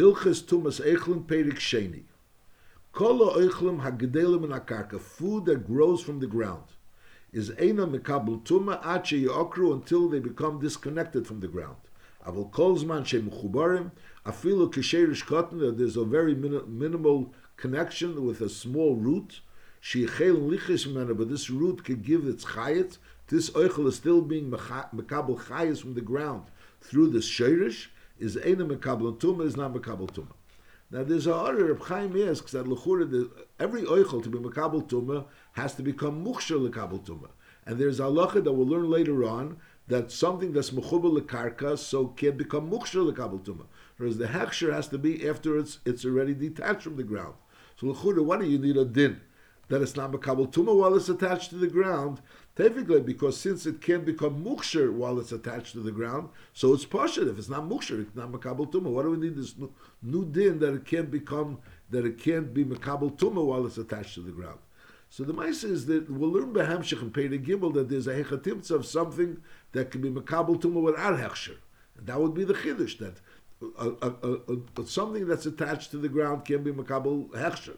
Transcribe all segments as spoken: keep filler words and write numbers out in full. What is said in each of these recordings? Hilchas Tumas Eichlin Perik Sheni. Kolo Eichlim Hagdelim Nakarka. Food that grows from the ground is Eina Mekabel Tuma Ache Yokru, until they become disconnected from the ground. Avol Kolzman Shemuchubarim Afilo Kisherish Cotton. There's a very min- minimal connection with a small root. Sheichel Lichis Mena, but this root can give its chayit. This Eichel is still being Mekabel chayis from the ground through this Sheirish. Is Eina Mekabel Tuma, is not Mekabel Tuma. Now there's a order Reb Chaim asks that l'chura every oichel to be mekabel tumah has to become muksher lekabel tumah, and there's a halacha that we'll learn later on that something that's mechubel lekarka so can become muksher lekabel tumah, whereas the hechsher has to be after it's it's already detached from the ground. So l'chura, why do you need a din that it's not mekabel tumah while it's attached to the ground? Technically, because since it can't become muksher while it's attached to the ground, so it's partial. If it's not muksher, it's not makabel tumah. Why do we need this new, new din that it can't become, that it can't be makabel tumah while it's attached to the ground? So the ma'ase is that we'll learn b'hamshich and Pei Gimel that there's a hechatimtza of something that can be makabel tumah without hechsher. And that would be the chiddush, that uh, uh, uh, uh, something that's attached to the ground can be makabel hechsher.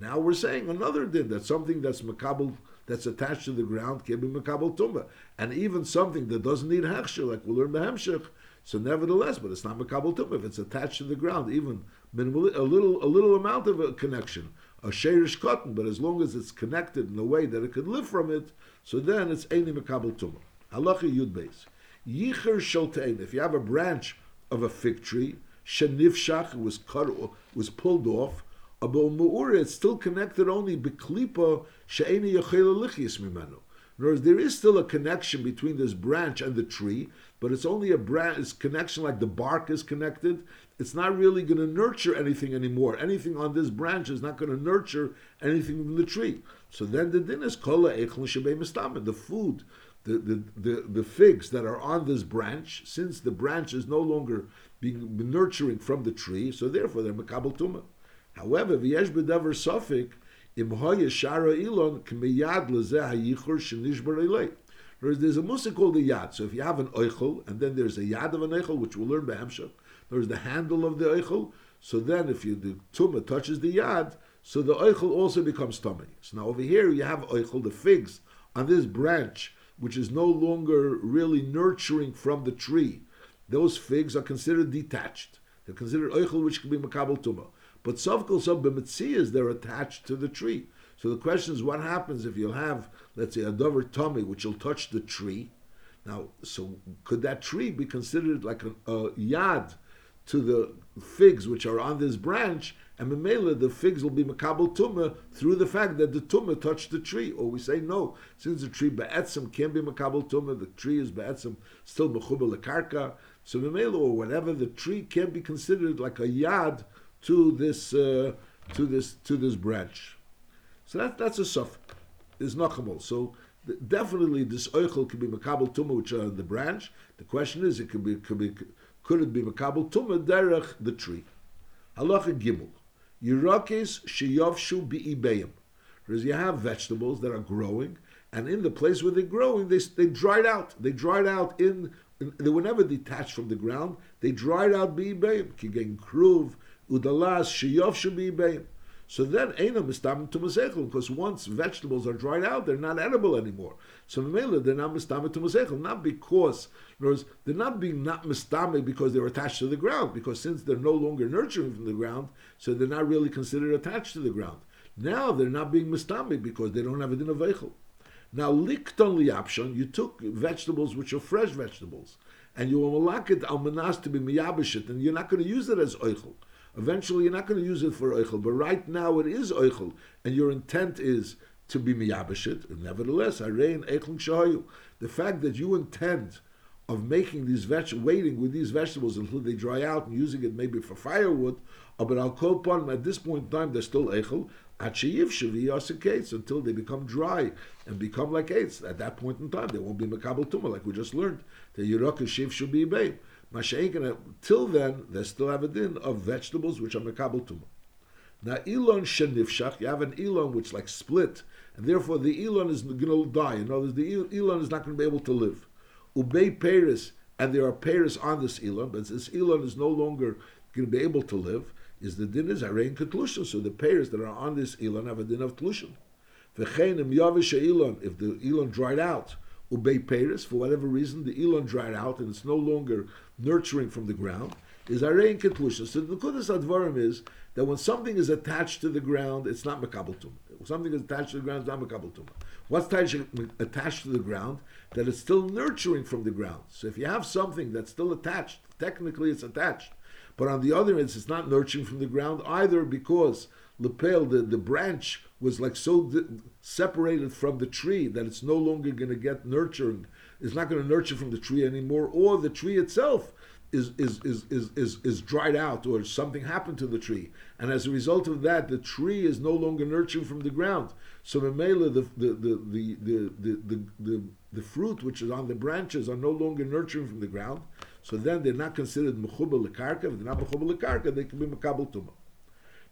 Now we're saying another din that something that's makabel that's attached to the ground can be mekabel tumah, and even something that doesn't need hechsher, like we'll learn the hemshich. So nevertheless, but it's not mekabel tumah if it's attached to the ground, even minimal, a little a little amount of a connection, a sheirish cotton. But as long as it's connected in a way that it could live from it, so then it's eini mekabel tumah. Halacha yud beis yicher shel te'en. If you have a branch of a fig tree, shenifshach was cut, was pulled off. About Mu'ura, it's still connected only b'klipa she'eni yochel lichis mimenu. In other words, there is still a connection between this branch and the tree, but it's only a branch, it's connection like the bark is connected. It's not really going to nurture anything anymore. Anything on this branch is not going to nurture anything from the tree. So then the din is kola eichlin shebei mistamin. The food, the, the, the, the figs that are on this branch, since the branch is no longer being nurturing from the tree, so therefore they're mekabel tumah. However, v'yesh b'davar safek im hoye shara ilon k'miyad l'zeh hayichur shenishbar elay. There's a musik called the yad. So if you have an oichel, and then there's a yad of an oichel, which we'll learn by Hamshach, there's the handle of the oichel. So then if you, the tumah touches the yad, so the oichel also becomes tummy. So now over here you have oichel, the figs, on this branch, which is no longer really nurturing from the tree. Those figs are considered detached. They're considered oichel, which can be makabel tumah. But sovkol sov b'metzias, they're attached to the tree. So the question is, what happens if you'll have, let's say, a dover tummy, which will touch the tree? Now, so could that tree be considered like a, a yad to the figs which are on this branch? And memela, the figs will be makabel tumah through the fact that the tumah touched the tree. Or we say no, since the tree ba'etzim can be makabel tumah, the tree is ba'etzim still mechubel lekarka. So memela, or whatever, the tree can be considered like a yad to this, uh, to this, to this branch. So that that's a sufik. It's nachamol. So th- definitely this oichel can be makabel tumah, which are on the branch. The question is, it could be, could be, could it be makabel tumah derech the tree? Halacha gimel yirakes sheyavshu beibeim. Because you have vegetables that are growing, and in the place where they're growing, they they dried out. They dried out in, in they were never detached from the ground. They dried out beibeim. Kigen kruv. Udalas sheyov should be beim. So then eina mistam tumas eichel, because once vegetables are dried out, they're not edible anymore. So mele they're not mistam tumas eichel, not because, in other words, they're not being not mistam because they're attached to the ground. Because since they're no longer nurturing from the ground, so they're not really considered attached to the ground. Now they're not being mistam because they don't have a din of eichel. Now likton liapshon, you took vegetables which are fresh vegetables, and you will malak it al manas to be miyabishit, and you're not going to use it as eichel. Eventually, you're not going to use it for oichel, but right now it is oichel, and your intent is to be miyabashit. And nevertheless, harein eichlin shahayu. The fact that you intend of making these veg- waiting with these vegetables until they dry out and using it maybe for firewood, but I'll call upon them at this point in time, they're still eichel, until they become dry and become like eitz. At that point in time, they won't be makabel tumah, like we just learned. The yirok shiv should be ibeim. Till then, they still have a din of vegetables which are mekabel tumah. Now, elon shenifshach, you have an elon which like split, and therefore the elon is going to die. In other words, the elon is not going to be able to live. Ubei peris, and there are peris on this elon, but this elon is no longer going to be able to live is the din is arein ketlushin. So the payers that are on this elon have a din of tlushin. V'chein im yavish elon, if the elon dried out, ubei payers, for whatever reason the elon dried out and it's no longer nurturing from the ground, is arein ketlushin. So the kudas advarim is that when something is attached to the ground, it's not makabel tumah. Something is attached to the ground is not makabel tumah. What's attached to the ground? That it's still nurturing from the ground. So if you have something that's still attached, technically it's attached, but on the other hand, it's not nurturing from the ground either, because lapel, the, the branch was like so di- separated from the tree that it's no longer going to get nurturing. It's not going to nurture from the tree anymore, or the tree itself is is is is is is dried out, or something happened to the tree, and as a result of that, the tree is no longer nurturing from the ground. So memela, the the the the the the the, the, the fruit which is on the branches are no longer nurturing from the ground. So then they're not considered mechubel lekarka. If they're not mechubel lekarka, they can be mekabel tumah.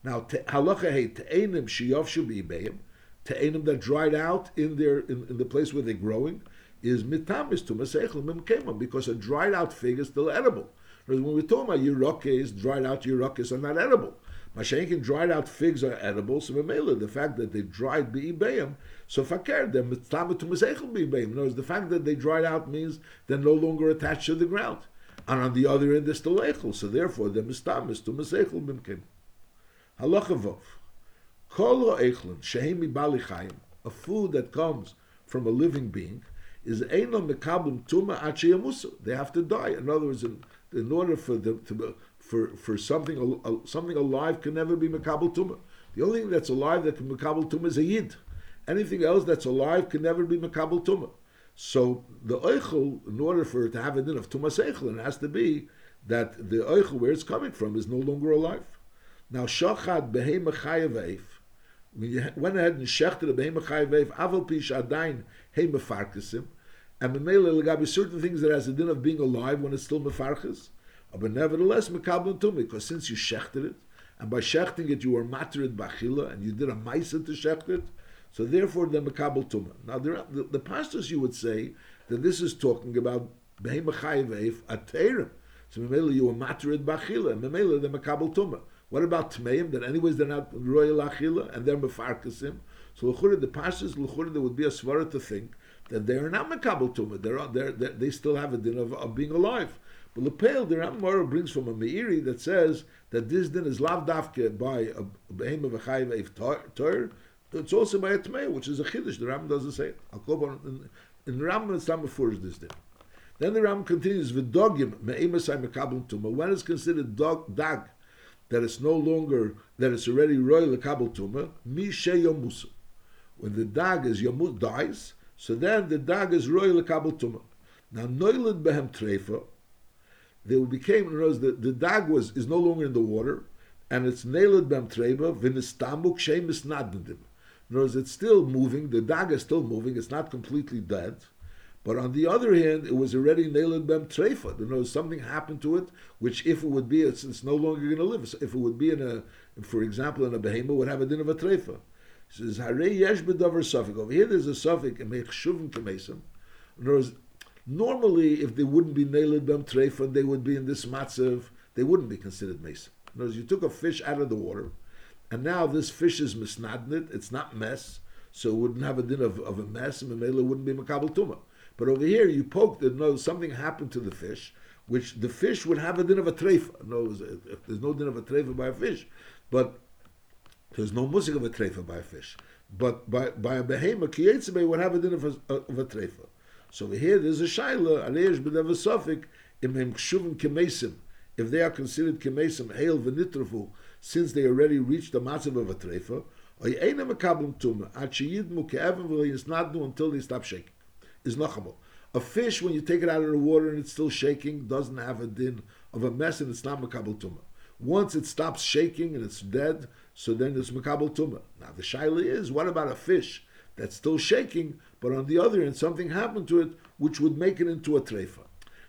Now halacha hey te'enim sheyavshu beibeim, te'enim that dried out in their in, in the place where they're growing, is mitamis tumah seichel mimkema, because a dried out fig is still edible. Whereas when we're talking about yirokes, dried out yirokes are not edible. Mashenkin, dried out figs are edible. So memela, the fact that they dried beibeim, so fakir, they're mitamis tumah seichel beibeim. In other words, the fact that they dried out means they're no longer attached to the ground. And on the other end, there's still eichel. So therefore, the mistamis to meseichel bimkim. Halachavov. Kol ho eichlin shehem mibali chayim. A food that comes from a living being is eino mekablim tuma ad sheyamusu. They have to die. In other words, in, in order for the to, for for something something alive can never be mekabel tuma. The only thing that's alive that can be mekabel tuma is a yid. Anything else that's alive can never be mekabel tuma. So the oichel, in order for it to have a din of tumas eichel, it has to be that the oichel, where it's coming from, is no longer alive. Now shachad behema chayav eif, when you went ahead and shechted the behema chayav eif, aval pi shadayin he mefarkesim, and memele legabi certain things that has a din of being alive when it's still mefarkes, but nevertheless mekabel tumah, because since you shechted it, and by shechting it you were materid bachila, and you did a ma'isa to shecht it. So therefore, the mekabel tumah. Now, there are, the, the pastors, you would say that this is talking about behema chayav eif ateirim. So memela you were materid b'achila, and memela the mekabel tumah. What about tmeim? That anyways they're not royal achila, and they're mefarkasim. So l'chura, the pastors l'chura, there would be a svara to think that they are not mekabel tumah. They're, they're, they still have a din of, of being alive. But l'peil, the Rambam Mora brings from a meiri that says that this din is lav davke by a behema chayav eif toir. It's also by a tmei, which is a chiddush. The Rambam doesn't say it. I'll go on in the Rambam. It's not before this day. Then the Rambam continues v'dogim me'emasai mekabel tumah. When it's considered dog, dag, that it's no longer that it's already royal mekabel tumah, mi sheyomusu. When the dag is yomus dies, so then the dag is royal mekabel tumah. Now noiled behem treifa, they became. In other words, the, the dag was is no longer in the water, and it's nailed behem treifa v'nistamuk shemis nadnedim. In other words, it's still moving, the dag is still moving, it's not completely dead. But on the other hand, it was already nailed bem treifa. In other words, something happened to it, which if it would be, it's, it's no longer going to live. So if it would be in a, for example, in a behemoth, would have a din of a treifa. It says, Hare yesh bedavar suffik. Over here there's a suffik, emech shuvim kamesim. In other words, normally if they wouldn't be nailed bem treifa, they would be in this matzav, they wouldn't be considered mesim. In other words, you took a fish out of the water, and now this fish is misnadnit, it's not mess, so it wouldn't have a din of, of a mess, and Mamela wouldn't be Makabal Tumah. But over here, you poked and no, something happened to the fish, which the fish would have a din of a treifa. No, there's no din of a treifa by a fish, but there's no music of a treifa by a fish. But by, by a behema, Kiyetzebe would have a din of a, of a treifa. So over here, there's a shaila, Aleish B'dev Sofik, Imhem Kshuvim Kemesim. If they are considered kemesim, hail v'nitrafu, since they already reached the matzav of a treifa, or ye'ena mekablim tumah, ad sheyidmu ke'evim v'yisnadnu, until they stop shaking. Is nachamol. A fish, when you take it out of the water and it's still shaking, doesn't have a din of a mess, and it's not mekabel tumah. Once it stops shaking and it's dead, so then it's mekabel tumah. Now the shaila is, what about a fish that's still shaking, but on the other hand, something happened to it, which would make it into a treifa?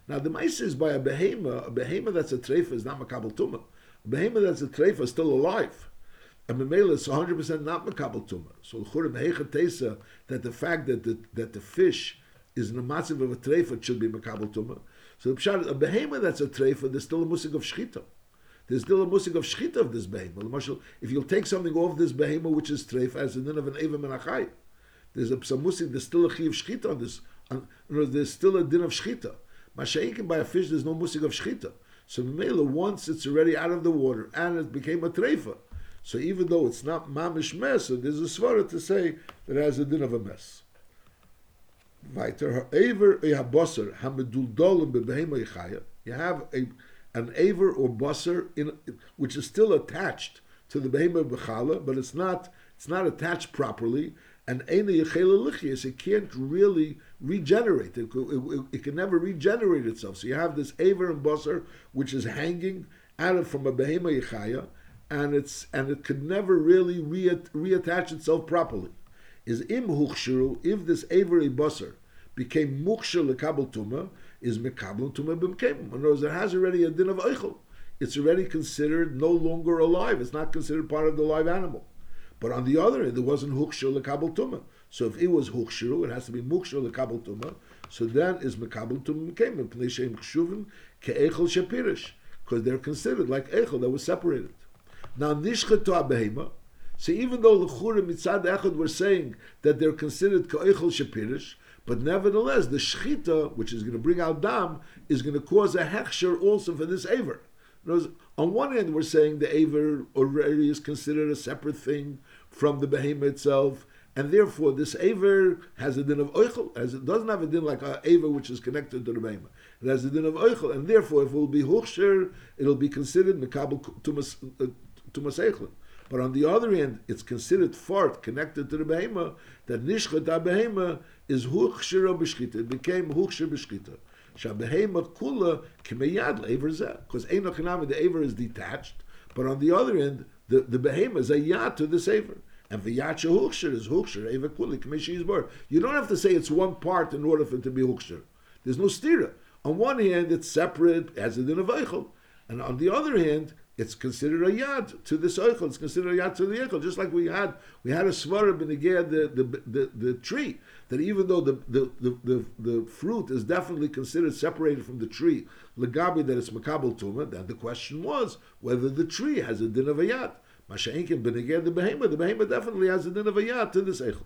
Now the mice is by a behema. A behema that's a treifa is not makabel tumah. A behema that's a treifa is still alive, and memela is one hundred percent not makabel tumah. So l'churah heichet teisa, that the fact that the, that the fish is in the matzav of a treifa should be makabel tumah. So the pshat, a behema that's a treifa, there's still a musig of shchita. there's still a musig of shechita of this behemoth. If you'll take something off this behemoth which is treif as a din of an evim and a chayim, there's a some musig. There's still a chi of shechita on this. On, there's still a din of shechita. Masha'inkin by a fish, there's no musig of shechita. So Mela, once it's already out of the water and it became a treifa, so even though it's not mamish mess, there's a svara to say that it has a din of a mess. You have a, an aver or basar in which is still attached to the behema b'chala, but it's not it's not attached properly, and it can't really regenerate. It, it, it can never regenerate itself. So you have this aver and basar which is hanging out of from a behema yichaya, and it's and it could never really re, reattach itself properly. Is im huchshiru, if this avery basar became mukshir lekabel tumah, is mekabel tumah b'mkemim. In other words, it has already a din of eichel. It's already considered no longer alive. It's not considered part of the live animal. But on the other hand, it wasn't huchshir lekabel tumah. So if it was huchshiru, it has to be mukshir lekabel tumah. So then is mekabel tumah b'mkemim pnei sheim chshuvim keeichel shepirish, because they're considered like eichel that was separated. Now nishchetu abehema. So even though l'chura mitzad echad were saying that they're considered ka'echel shepirish, but nevertheless the shechita, which is going to bring out dam, is going to cause a hechsher also for this aver. On one hand we're saying the aver already is considered a separate thing from the behemoth itself, and therefore this aver has a din of oichel, as it doesn't have a din like an aver which is connected to the behemoth. It has a din of oichel, and therefore if it will be huchsher, it will be considered mekabel tumas eichel. But on the other hand, it's considered fart connected to the behema, that nishchet ha-behema is huchshira b'shchita. It became huchshir b'shchita. Sha-behema kula k'meyad l'aver zeh. Because eino k'nami, the aver is detached. But on the other end, the, the behema is a yad to this aver. And v'yad sha-huchshir is huchshir, aver kula k'meyshi yizbar. You don't have to say it's one part in order for it to be huchshir. There's no stira. On one hand, it's separate, as it in a veichel. And on the other hand, it's considered a yad to this eichel. It's considered a yad to the eichel. Just like we had, we had a svarah b'negei the, the the the tree. That even though the the the, the, the fruit is definitely considered separated from the tree, legabi that it's makabel tumah. That the question was whether the tree has a din of a yad. Masha'inkin b'negei the behema. The behema definitely has a din of a yad to this eichel.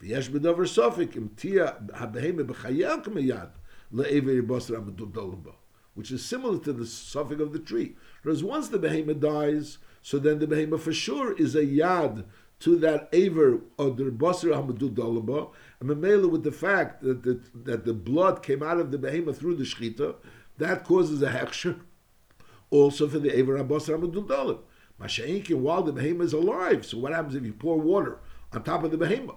V'yesh b'davar sofik imtia habehema b'chayel k'meyad le'everi basra m'dubdalumba. Which is similar to the suffix of the tree. Whereas once the behemoth dies, so then the behemoth for sure is a yad to that aver of the basar hamadu dalaba. And memela with the fact that the, that the blood came out of the behemoth through the shechita, that causes a hechsher also for the aver basar hamadu dalab. Masha'inkin, while the behemoth is alive, so what happens if you pour water on top of the behemoth?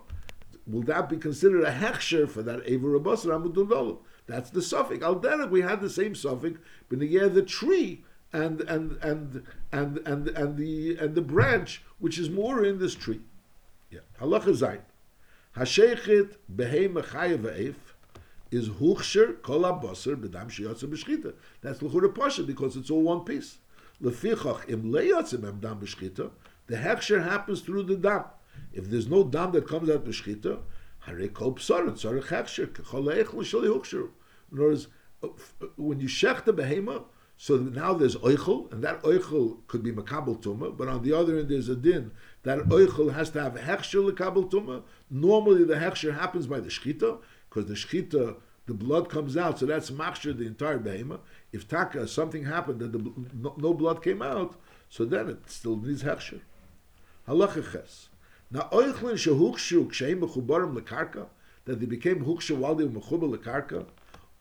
Will that be considered a hechsher for that aver basar hamadu dalab? That's the suffix. Al derech, we had the same suffix, but yeah, the tree and and and and and and the and the branch, which is more in this tree. Yeah. Halacha zayin, hashechet behema chayev ve'ef is huchsher kol habasar b'dam sheyatsa b'shchita. That's l'chura pasha because it's all one piece. Lefichach im leyatsa b'dam b'shchita, the hechsher happens through the dam. If there's no dam that comes out b'shchita, harei kol psarin tzarich hechsher kol ha'eichel sheli huchsher. In other words, when you shech the behema, so now there's oichel, and that oichel could be makabel tumah, but on the other end there's a din that oichel has to have hechsher lekabel tumah. Normally the hechsher happens by the shchita, because the shchita, the blood comes out, so that's machsher the entire behema. If taka, something happened that the, no, no blood came out, so then it still needs hechsher. Halacha ches. Now oichlin shehuchshu ksheim mechubarim lekarka, that they became huchshu while they were mechubar lekarka.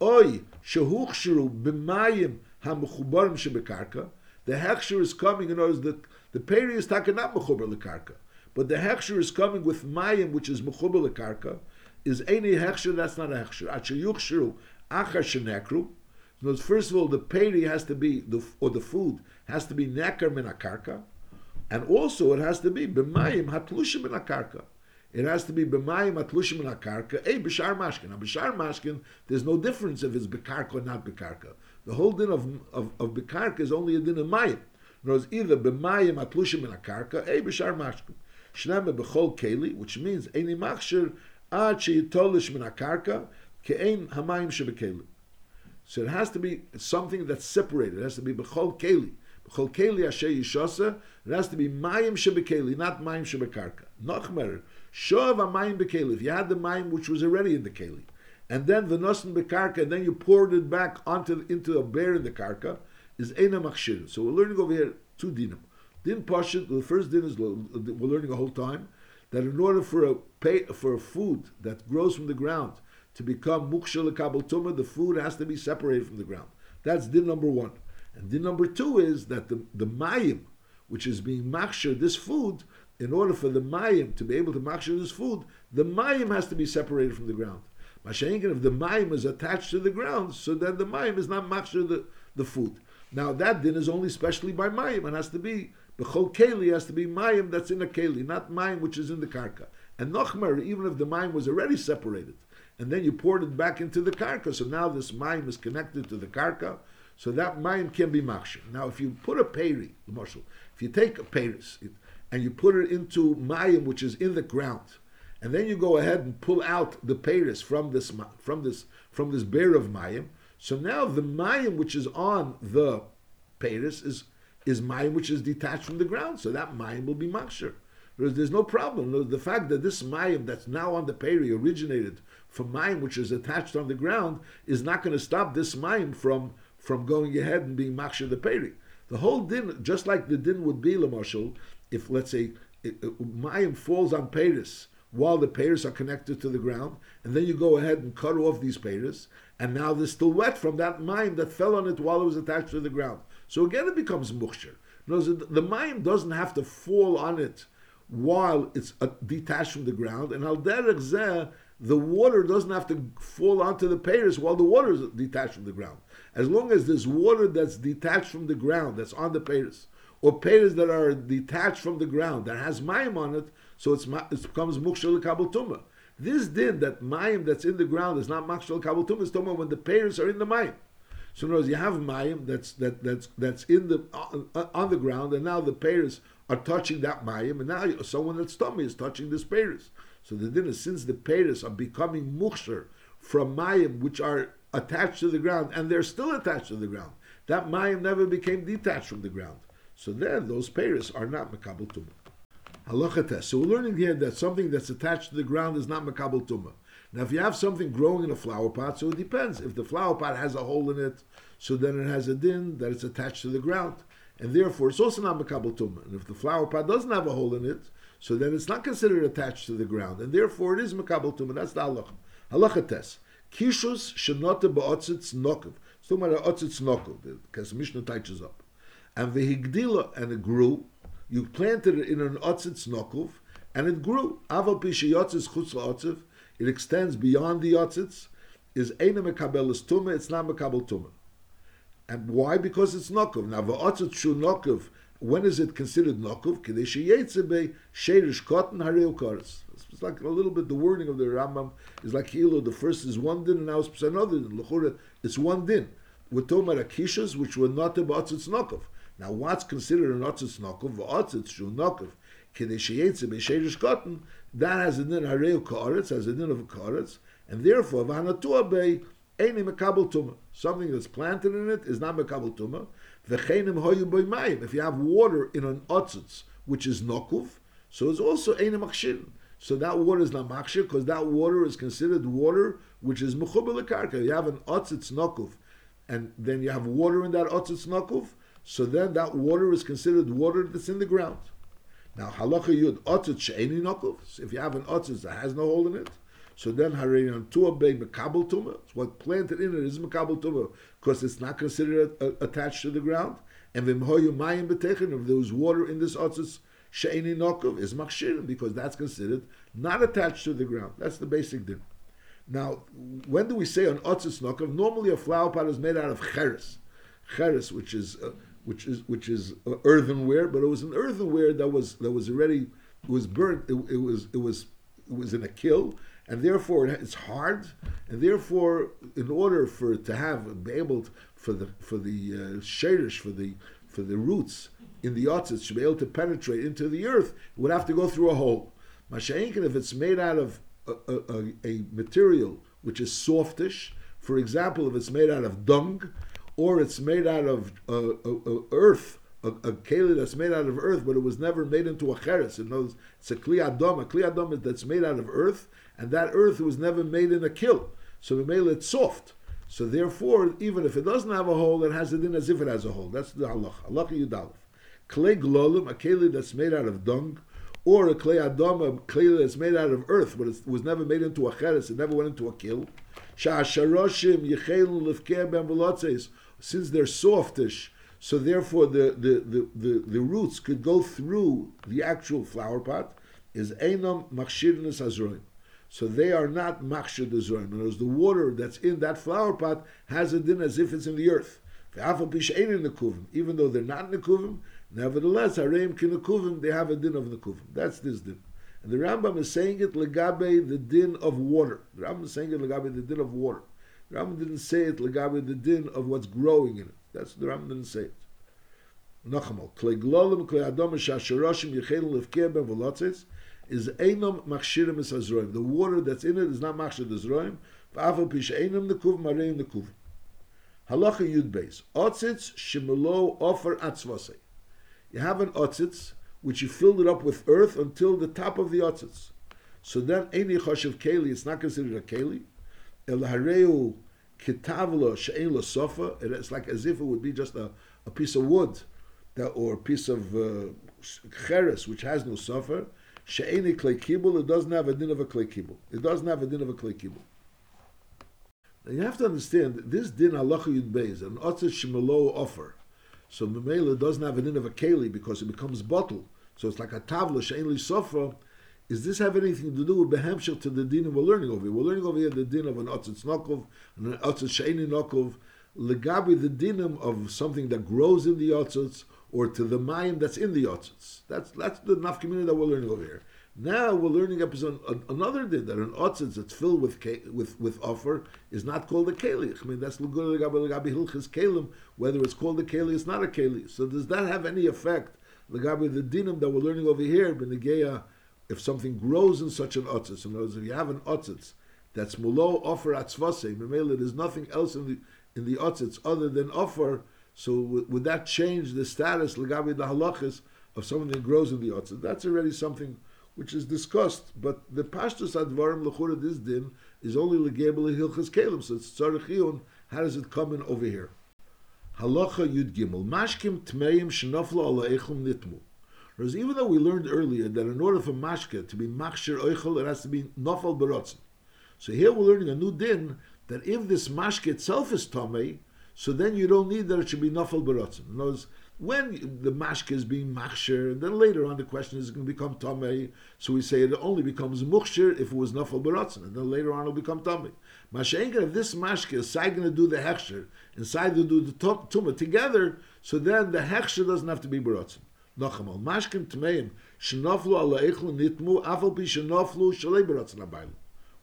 Oy, shehuchshiru b'mayim ha-mechubarim shebekarka. The hechsher is coming, in other words, the, the peri is taka not mechubar lekarka, but the hechsher is coming with mayim, which is mechubar lekarka. Is any hechsher, that's not a hechsher. At shehuchshiru achar shenekru. So first of all, the peri has to be, the, or the food, has to be nekar min ha-karka, and also it has to be b'mayim ha-tlushim min ha-karka. It has to be b'mayim atlushim l'karka. Hey, b'shar mashkin. Now, b'shar mashkin, there's no difference if it's b'karka or not b'karka. The whole din of of, of b'karka is only a din of mayim. In other words, either b'mayim atlushim l'karka, hey, b'shar mashkin. Shneme b'chol keli, which means eini machshir ad sheyitolish min ha-karka ke'ein hamayim shebekeli. So it has to be something that's separated. It has to be b'chol keli. Cholkeli ashe yishose, it has to be mayim shebekeli, not mayim shebekarka. Nochmer, shov amayim bekeli. If you had the mayim which was already in the keli, and then the nosen bekarka, and then you poured it back onto into a bear in the karka, is eina machshir. So we're learning over here two dinim. Din pashut, the first din is we're learning a whole time that in order for a pay, for a food that grows from the ground to become mukshel lekabel tumah, the food has to be separated from the ground. That's din number one. And din number two is that the, the mayim, which is being machshir, this food, in order for the mayim to be able to machshir this food, the mayim has to be separated from the ground. Mashenkin, if the mayim is attached to the ground, so then the mayim is not machshir the, the food. Now that din is only specially by mayim, and has to be, b'chol keli has to be mayim that's in a keli, not mayim which is in the karka. And nochmer, even if the mayim was already separated, and then you poured it back into the karka, so now this mayim is connected to the karka, so that mayim can be machshir. Now, if you put a peri, the marshal, if you take a peris and you put it into mayim which is in the ground, and then you go ahead and pull out the peris from this from this from this bear of mayim, so now the mayim which is on the peris is is mayim which is detached from the ground, so that mayim will be machshir. There's, there's no problem. The fact that this mayim that's now on the peri originated from mayim which is attached on the ground is not going to stop this mayim from from going ahead and being machshir the peri. The whole din, just like the din would be, l'mashal, if, let's say, it, it, mayim falls on peiris while the peiris are connected to the ground, and then you go ahead and cut off these peiris, and now they're still wet from that mayim that fell on it while it was attached to the ground. So again, it becomes machshir. The mayim doesn't have to fall on it while it's uh, detached from the ground, and al derech zeh, the water doesn't have to fall onto the peiris while the water is detached from the ground. As long as there's water that's detached from the ground, that's on the peiris, or peiris that are detached from the ground, that has mayim on it, so it's, it becomes mukshel lekabel tumah. This din, that mayim that's in the ground is not mukshel lekabel tumah, it's tumah when the peiris are in the mayim. So in other words, you have mayim that's, that, that's, that's in the, on, on the ground, and now the peiris are touching that mayim, and now someone that's tummy is touching this peiris. So the din is, since the peiris are becoming mukshir from mayim which are attached to the ground, and they're still attached to the ground, that mayim never became detached from the ground. So then those peiris are not mekabel tumah. Halacha tes. So we're learning here that something that's attached to the ground is not mekabel tumah. Now if you have something growing in a flower pot, so it depends. If the flower pot has a hole in it, so then it has a din that it's attached to the ground, and therefore it's also not mekabel tumah. And if the flower pot doesn't have a hole in it, so then it's not considered attached to the ground, and therefore it is mekabel tumah. That's the halacha. Halacha tes. Kishus shenota ba'otzitz nokov. It's talking about otzitz nokov, because the Mishnah touches up. And the higdila, and it grew. You planted it in an otzitz nokov, and it grew. Aval pi sheyotzitz chutz la'otziv. It extends beyond the otzitz. Is eina mekabelis tumah. It's not mekabel tumah. And why? Because it's nokov. Now the otzitz shu nokov. When is it considered nokov? Kedei sheyetze be sheirish cotton hareu kares. It's like a little bit, the wording of the Rambam is like Hilo, the first is one din, and now it's another din. L'chura, it's one din. We're talking about akishas, which were not about otzitz nokov. Now, what's considered an otzitz nokov? V'otzitz shu nokov. Kedei sheyetze b'sheirish cotton. That has a din hareu ka'aretz, has a din of ka'aretz, and therefore v'hanatua bei eini mekabel tumah. Something that's planted in it is not mekabel tumah. V'cheinim hoyu bei mayim. If you have water in an otzitz, which is nokov, so it's also eini machshir. So that water is not machshir, because that water is considered water which is mechuba lekarka. You have an otzitz nokov, and then you have water in that otzitz nokov, so then that water is considered water that's in the ground. Now halacha yud otzitz she'eni nokov. So if you have an otzitz that has no hole in it, so then hareyan tuah bei mekabel tumah. What planted in it is mekabel tumah, because it's not considered a, a, attached to the ground. And v'mhoyu mayim b'techen, if there was water in this otzitz she'eni nokov, is machshir, because that's considered not attached to the ground. That's the basic din. Now, when do we say an otzitz nokov? Normally, a flower pot is made out of cheres, cheres, which is uh, which is which is uh, earthenware, but it was an earthenware that was that was already it was burnt. It, it was it was it was in a kiln, and therefore it's hard. And therefore, in order for it to have be able to, for the for the uh, sheirish for the for the roots in the otzitz should be able to penetrate into the earth, it would have to go through a hole. Masha'inkin, if it's made out of a, a, a material which is softish, for example, if it's made out of dung, or it's made out of uh, uh, earth a, a keli that's made out of earth, but it was never made into a cheres. It knows it's a kli adam. A kli adam is that's made out of earth, and that earth was never made in a kiln. So we made it soft. So therefore, even if it doesn't have a hole, it has it in as if it has a hole. That's the halacha. Halacha yudalef. Klei glolim, a keli that's made out of dung, or a klei adam, a keli that's made out of earth, but it was never made into a cheres. It never went into a kiln. Sha'asharoshim yechelu lefkeh ben v'lotzes. Since they're softish, so therefore the, the, the, the, the roots could go through the actual flower pot. Is einam machshirnes hazroim. So they are not machshir hazroim. In other words, the water that's in that flower pot has it in as if it's in the earth. Ve'afal pish ein nekuvim. Even though they're not nekuvim, nevertheless hareim kinekuvim. They have a din of nekuvim. That's this din. And the Rambam is saying it legabe the din of water. The Rambam is saying it legabe the din of water. The Rambam didn't say it legabe the din of what's growing in it. That's the Rambam didn't say it. Nachamal klei glolim klei adam shashirashim yechel lefkeh ben v'lotzes is einam machshirim es hazroim. The water that's in it is not machshir hazroim. V'afal pish einam nekuv mareim nekuv. Halacha yud beis otzitz shemelo ofer atzvase. You have an otzitz which you filled it up with earth until the top of the otzitz. So then, Eini Choshev Keli, it's not considered a Keli. El Hareu Kitavla She'en Lo Sofa, it's like as if it would be just a, a piece of wood that, or a piece of uh, cheres, which has no Sofa. She'eni Klei Kibul, it doesn't have a din of a Klei Kibul. It doesn't have a din of a Klei Kibul. Now you have to understand, this din Halacha Yud Beis, an otzitz Shemelo Ofer. So Memela doesn't have an din of a keli because it becomes bottle. So it's like a tavla she'en li sofa. Does this have anything to do with behemshel to the din we're learning over here? We're learning over here the din of an otzitz nokov and an otzitz she'eni nokov. Legabi the dinim of something that grows in the otzitz or to the mayim that's in the otzitz. That's that's the nafkamina that we're learning over here. Now we're learning episode another din that an otzitz that's filled with ke, with with offer is not called a keli. I mean that's l'gul l'gabi l'gabi hilchis kelim. Whether it's called a keli, it's not a keli. So does that have any effect l'gabi the dinim that we're learning over here? B'negeya, if something grows in such an otzitz, in other words, if you have an otzitz that's mulo offer atzvase, memele, there's nothing else in the in the otzitz other than offer. So w- would that change the status l'gabi the halachis of something that grows in the otzitz? That's already something which is discussed, but the pashtus advarim l'chura this din is only legebel hilchas kelim, so it's tzarechiyun. How does it come in over here? Halacha yud gimel mashkim tmeim shenafla ala echlum nitmu. Whereas even though we learned earlier that in order for mashke to be machshir oichel, it has to be nafal beratzin. So here we're learning a new din that if this mashke itself is tamei, so then you don't need that it should be nafal beratzin. In other words, when the mashke is being machshir, and then later on the question is it going to become tamei? So we say it only becomes muchshir if it was nafal beratzin, and then later on it will become tamei. Masha'enka, if this mashke is side going to do the hechshir and side to do the tumah together, so then the hechshir doesn't have to be beratzin. Nachamal mashkim tmeim shenaflu ala eichlu nitmu afal pi shenaflu shalei beratzin abaylu.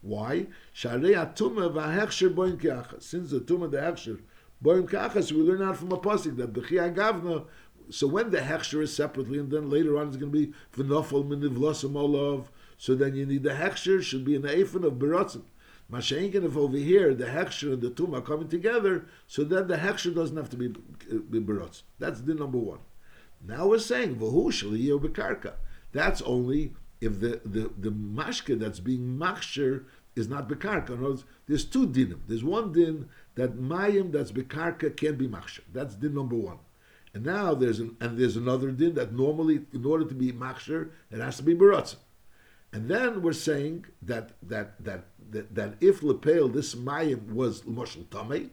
Why? Sharei atumah v'hechshir boim kiachas. Since the tumah the hechshir boim kachas, we learn out from a pasuk that b'chi agavna. So when the hechshir is separately, and then later on it's going to be v'nafal min nivlasim olav. So then you need the hechshir should be an eifin of beratzin. Masha'enken, if over here the hechshir and the tum are coming together, so then the hechshir doesn't have to be be beratzin. That's din number one. Now we're saying v'hu shaliyo b'karka. That's only if the the the mashke that's being machshir is not b'karka. In other words, there's two dinim. There's one din that mayim that's bekarka can be machshir. That's din number one. And now there's an, and there's another din that normally, in order to be machshir, it has to be beratzin. And then we're saying that that that that, that if lepel this mayim was l'moshel tamei,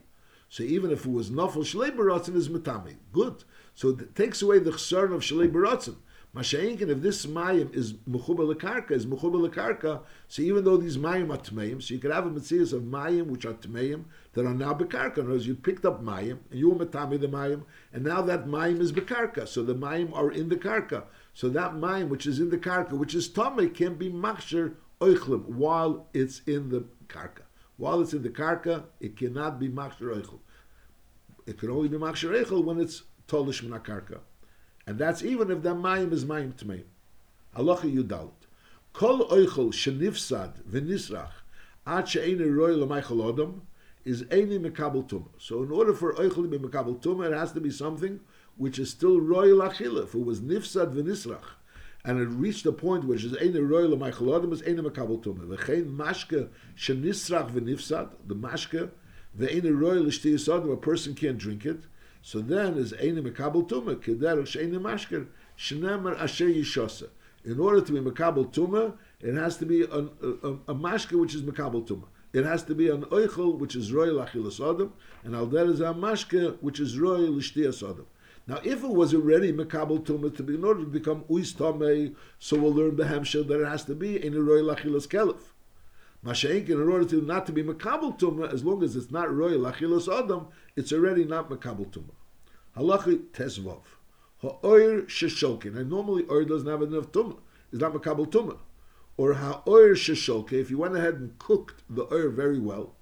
so even if it was nafal shlei beratzin is metamei. Good. So it takes away the chesron of shlei beratzin. Masha'enken, if this mayim is mechuba lekarka, is mechuba lekarka, so even though these mayim are tmeim, so you could have a metzias of mayim which are tmeim that are now bekarka. In other words, you picked up mayim, and you were metami the mayim, and now that mayim is bekarka, so the mayim are in the karka. So that mayim which is in the karka, which is tamei, can be machshir oichlim while it's in the karka. While it's in the karka, it cannot be machshir oichlim. It can only be machshir oichlim when it's tolish min karka. And that's even if that mayim is mayim tmeim. Halacha yudalef. Kol oichel shenifsad v'nisrach ad she'eini roi l'maychel odom is eini mekabel tumah. So in order for oichel to be mekabel tumah, it has to be something which is still royal achila, who was nifsad v'nisrach, and it reached a point which is ain't a royal machlodim is ain't a makabel tumah. V'chein mashke shenisrach v'nifsad, the mashke v'ain a royal shtiyasod, a person can't drink it. So then is ain't a makabel tumah kederach she'ain a mashke shenemer asher yishose. In order to be makabel tumah, it has to be an, a, a, a mashke which is makabel tumah. It has to be an oichel, which is roy lachilas adam, and al der is a mashke, which is roy l'shtiyas adam. Now, if it was already mekabel tumah to be in order to become uis tamei, so we'll learn the hemshah that it has to be in a roy lachilas kelef. Masha'enkin, in order to not to be mekabel tumah, as long as it's not roy lachilas adam, it's already not mekabel tumah. Halachi tesvav ha'oir shesholkin. And normally oir doesn't have enough tumah; it's not mekabel tumah. Or ha'oir shesholke, if you went ahead and cooked the oir very well,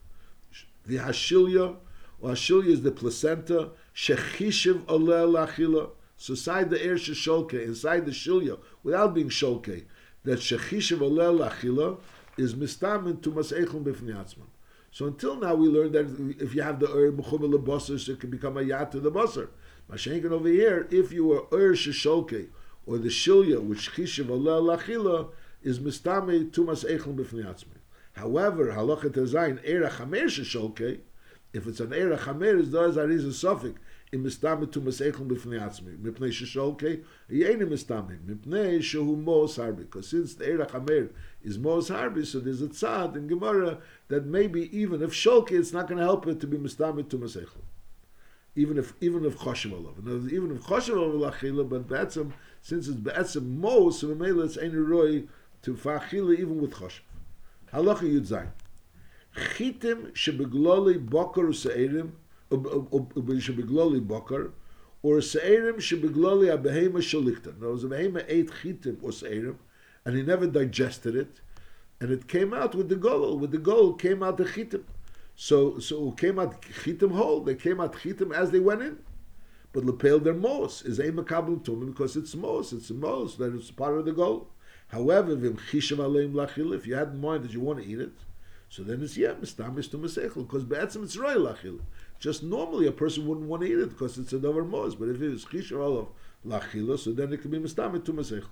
the hashilya, or hashilya is the placenta, shechishiv oleh lachila, so inside the air shesholke, inside the shilya, without being sholke, that shechishiv oleh lachila is mistamin to mas'echum b'fniatzman. So until now we learned that if you have the oir mechumel lebasar, so it can become a yad to the basar. Mashenkin over here, if you were oir shesholke, or the shilya, which shechishiv oleh lachila, is mistame tumas echel b'fniatzme. However, halachet hazayin era chamer shesholke. If it's an era chamer, it does a reason suffix in mistame tumas echel b'fniatzme. Mipnei shesholke he ain't mistame. Mipnei shehu moos harbi. Because since the era chamer is moos harbi, so there's a tzad in Gemara that maybe even if sholke, it's not going to help it to be mistame tumas echel. Even if even if choshev olav, even if choshev olav lachila, but be'etzem since it's be'etzem moos, so meila it's ain't roy to fachila even with choshev. Halacha yudzayin. Chitim shebegloli bokar or se'erim, shebegloli bokar, or se'erim shebegloli abehema shalichta. Now, the behema ate chitim or se'erim, and he never digested it, and it came out with the golol. With the golol came out the chitim. So, so it came out chitim whole. They came out chitim as they went in. But lepel their mos is a makabel tumim because it's mos, it's mos, that it's part of the golol. However, if you had in mind that you want to eat it, so then it's yeah, mistamis to mesechel, because be'etzim it's roy lachil. Just normally a person wouldn't want to eat it because it's a davar moz, but if it's chishav olav lachila, so then it can be mistamis to mesechel.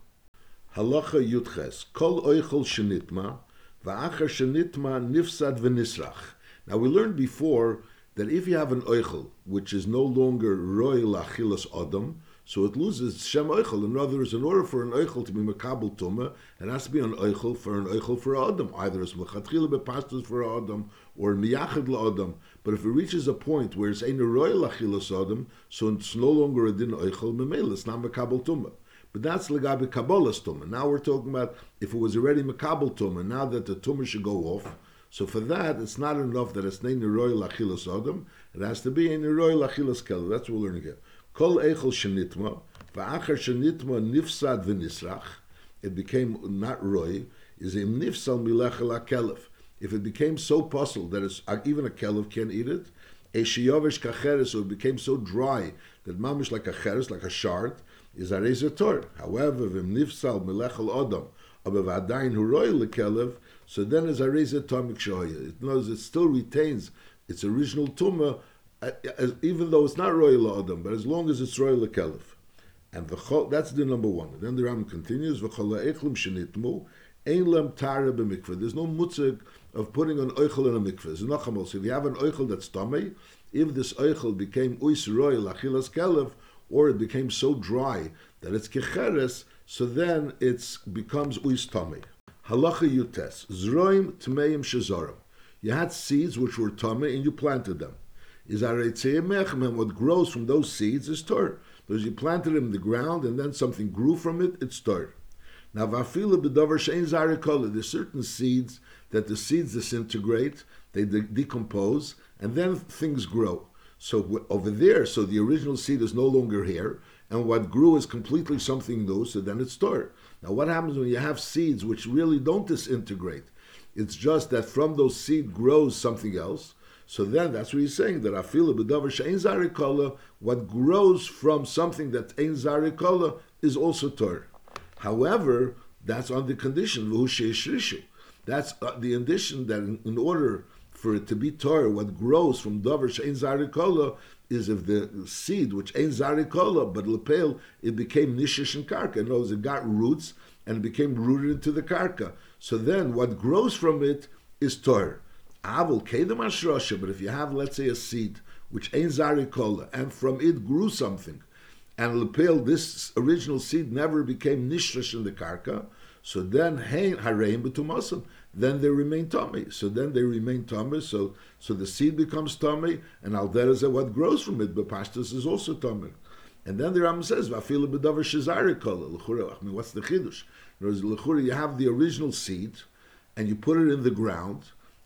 Halacha yudches kol oichel shenitma va'achar shenitma nifsad v'nisrach. Now we learned before that if you have an oichel which is no longer roy lachilas adam, so it loses Shem Eichel. In other words, in order for an Eichel to be Makabel Tumah, it has to be an Eichel for an Eichel for Adam. Either it's Mechatchila Bepastas for Adam, or Miyachid L'Adam. But if it reaches a point where it's Ein Roy Lachilas Adam, so it's no longer a Din Eichel Memel, it's not Makabel Tumah. But that's Legabe Kabbalas Tumah. Now we're talking about if it was already Makabel Tumah, now that the Tumah should go off, so for that, it's not enough that it's Ein Roy Lachilas Adam, it has to be Ein Roy Lachilas Kelah. That's what we're learning here. Kol eichel shenitma, va'achar shenitma nifsad v'nisrach. It became not roy. Is im nifsal milechel akelef. If it became so puzzled that it's, even a kelef can't eat it, eshiyovesh kacheres, or it became so dry that mamish like a cheres, like a shard, is a rezator. However, v'im nifsal milechel odom, abevadayin hu roy lekelef. So then is a rezator mikshoya. It knows it still retains its original tumah. Uh, as, even though it's not royal adam, but as long as it's royal caliph, and the that's the number one. And then the Ram continues: "V'chol eichlim shenitmu ein lem tara b'mikveh." There's no mutzig of putting an oichel in a mikveh. It's not chamol. So if you have an oichel that's tamei, if this oichel became uis royal achilas caliph, or it became so dry that it's kecheres, so then it becomes uis tamei. Halacha yutes zroim tmeim shezarim. You had seeds which were tamei and you planted them. Is what grows from those seeds is tor. Because you planted it in the ground and then something grew from it, it's tor. Now, there's certain seeds that the seeds disintegrate, they de- decompose, and then things grow. So w- over there, so the original seed is no longer here, and what grew is completely something new, so then it's tor. Now, what happens when you have seeds which really don't disintegrate? It's just that from those seed grows something else. So then that's what he's saying, that afila b'davar she'ein zarikola, what grows from something that ain't zarikola is also Torah. However, that's on the condition, v'hu she'ishrishu. That's the condition that in order for it to be Torah, what grows from Dover She'en Zarikola is if the seed, which ain't Zarikola, but Lepel, it became Nishish and Karka. In other words, it got roots and it became rooted into the Karka. So then what grows from it is Torah. Avul Kedem Ashrasha, but if you have, let's say, a seed, which ain't Zarikola, and from it grew something, and Lepel, this original seed never became Nishish in the Karka, so then Hareim B'tumasim, then they remain tummy. So then they remain tummy. So so the seed becomes tummy, and alderza what grows from it, but pashtus is also tummy. And then the Rambam says, "Va'afilu b'davar shezarek kol." I mean, what's the chiddush? You have the original seed, and you put it in the ground,